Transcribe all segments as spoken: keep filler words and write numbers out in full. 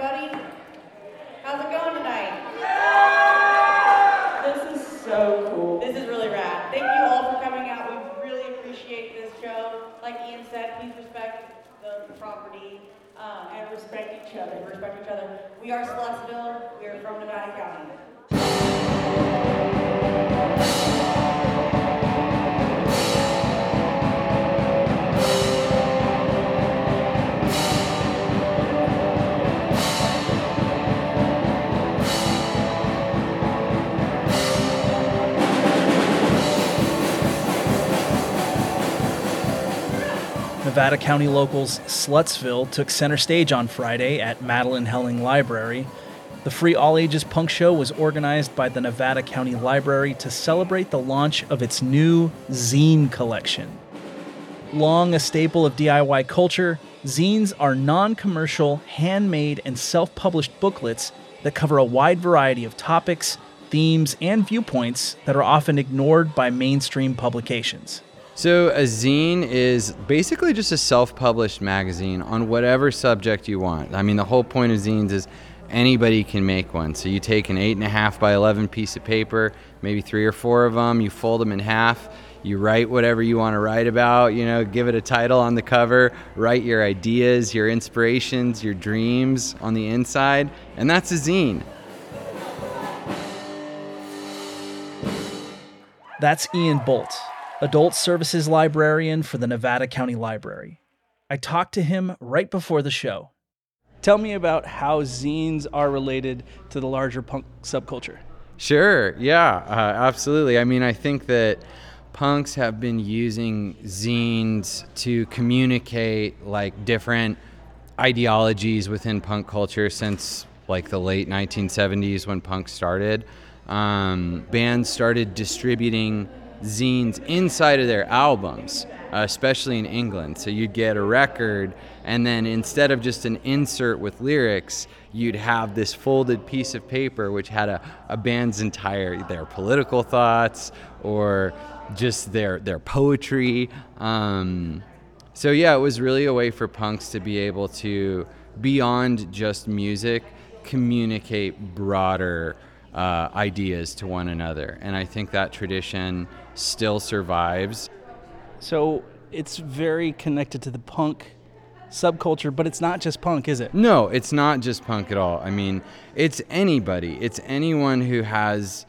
everybody? How's it going tonight? Yeah! This is so cool. This is really rad. Thank you all for coming out. We really appreciate this show. Like Ian said, please respect the property uh, and respect each other. Respect each other. We are Slutzville. We are from Nevada County. Nevada County locals Slutzville took center stage on Friday at Madelyn Helling Library. The free all-ages punk show was organized by the Nevada County Library to celebrate the launch of its new zine collection. Long a staple of D I Y culture, zines are non-commercial, handmade, and self-published booklets that cover a wide variety of topics, themes, and viewpoints that are often ignored by mainstream publications. So a zine is basically just a self-published magazine on whatever subject you want. I mean, the whole point of zines is anybody can make one. So you take an eight and a half by eleven piece of paper, maybe three or four of them, you fold them in half, you write whatever you want to write about, you know, give it a title on the cover, write your ideas, your inspirations, your dreams on the inside, and that's a zine. That's Ian Boalt, Adult Services Librarian for the Nevada County Library. I talked to him right before the show. Tell me about how zines are related to the larger punk subculture. Sure, yeah, uh, absolutely. I mean, I think that punks have been using zines to communicate like different ideologies within punk culture since like the late nineteen seventies when punk started. Um, bands started distributing zines inside of their albums, uh, especially in England. So you'd get a record, and then instead of just an insert with lyrics, you'd have this folded piece of paper which had a, a band's entire, their political thoughts or just their their poetry. Um, so yeah, it was really a way for punks to be able to, beyond just music, communicate broader Uh, ideas to one another. And I think that tradition still survives. So it's very connected to the punk subculture, but it's not just punk, is it? No, it's not just punk at all. I mean, it's anybody. It's anyone who has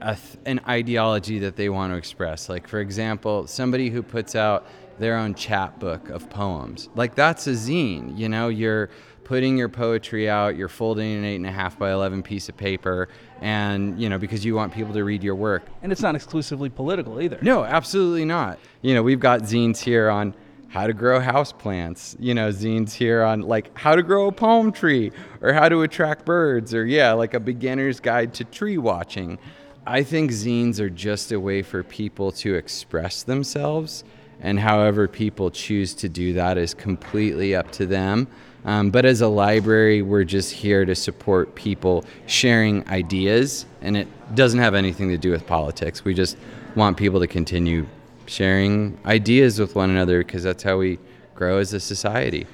a th- an ideology that they want to express. Like, for example, somebody who puts out their own chapbook of poems. Like, that's a zine, you know, you're putting your poetry out, you're folding an eight and a half by eleven piece of paper, and, you know, because you want people to read your work. And it's not exclusively political either. No, absolutely not. You know, we've got zines here on how to grow houseplants, you know, zines here on like how to grow a palm tree or how to attract birds or yeah, like a beginner's guide to tree watching. I think zines are just a way for people to express themselves, and however people choose to do that is completely up to them. Um, but as a library, we're just here to support people sharing ideas, and it doesn't have anything to do with politics. We just want people to continue sharing ideas with one another because that's how we grow as a society.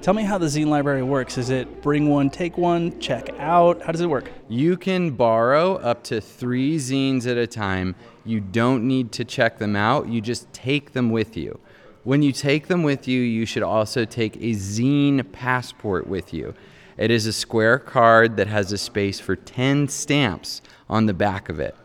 Tell me how the zine library works. Is it bring one, take one, check out? How does it work? You can borrow up to three zines at a time. You don't need to check them out. You just take them with you. When you take them with you, you should also take a zine passport with you. It is a square card that has a space for ten stamps on the back of it.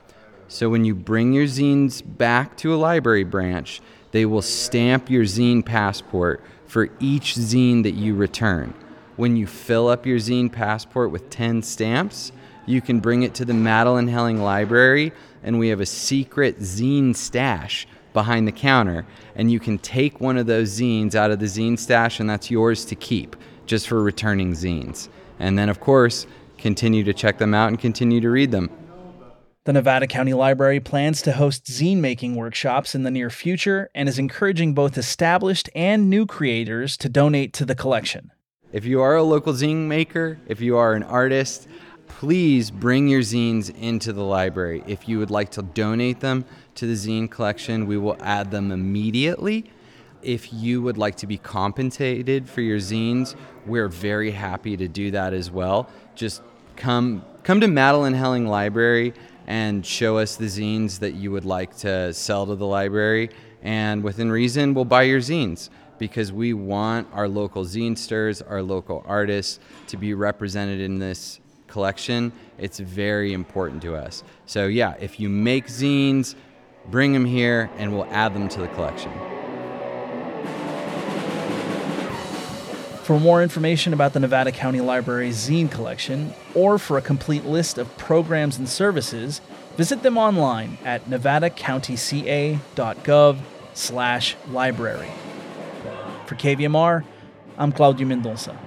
So when you bring your zines back to a library branch, they will stamp your zine passport for each zine that you return. When you fill up your zine passport with ten stamps, you can bring it to the Madelyn Helling Library, and we have a secret zine stash behind the counter, and you can take one of those zines out of the zine stash, and that's yours to keep just for returning zines. And then, of course, continue to check them out and continue to read them. The Nevada County Library plans to host zine-making workshops in the near future and is encouraging both established and new creators to donate to the collection. If you are a local zine maker, if you are an artist, please bring your zines into the library. If you would like to donate them to the zine collection, we will add them immediately. If you would like to be compensated for your zines, we're very happy to do that as well. Just come come to Madelyn Helling Library and show us the zines that you would like to sell to the library. And within reason, we'll buy your zines because we want our local zinesters, our local artists to be represented in this collection. It's very important to us. So yeah, if you make zines, bring them here and we'll add them to the collection. For more information about the Nevada County Library's zine collection, or for a complete list of programs and services, visit them online at nevadacountyca.gov slash library. For K V M R, I'm Claudio Mendonça.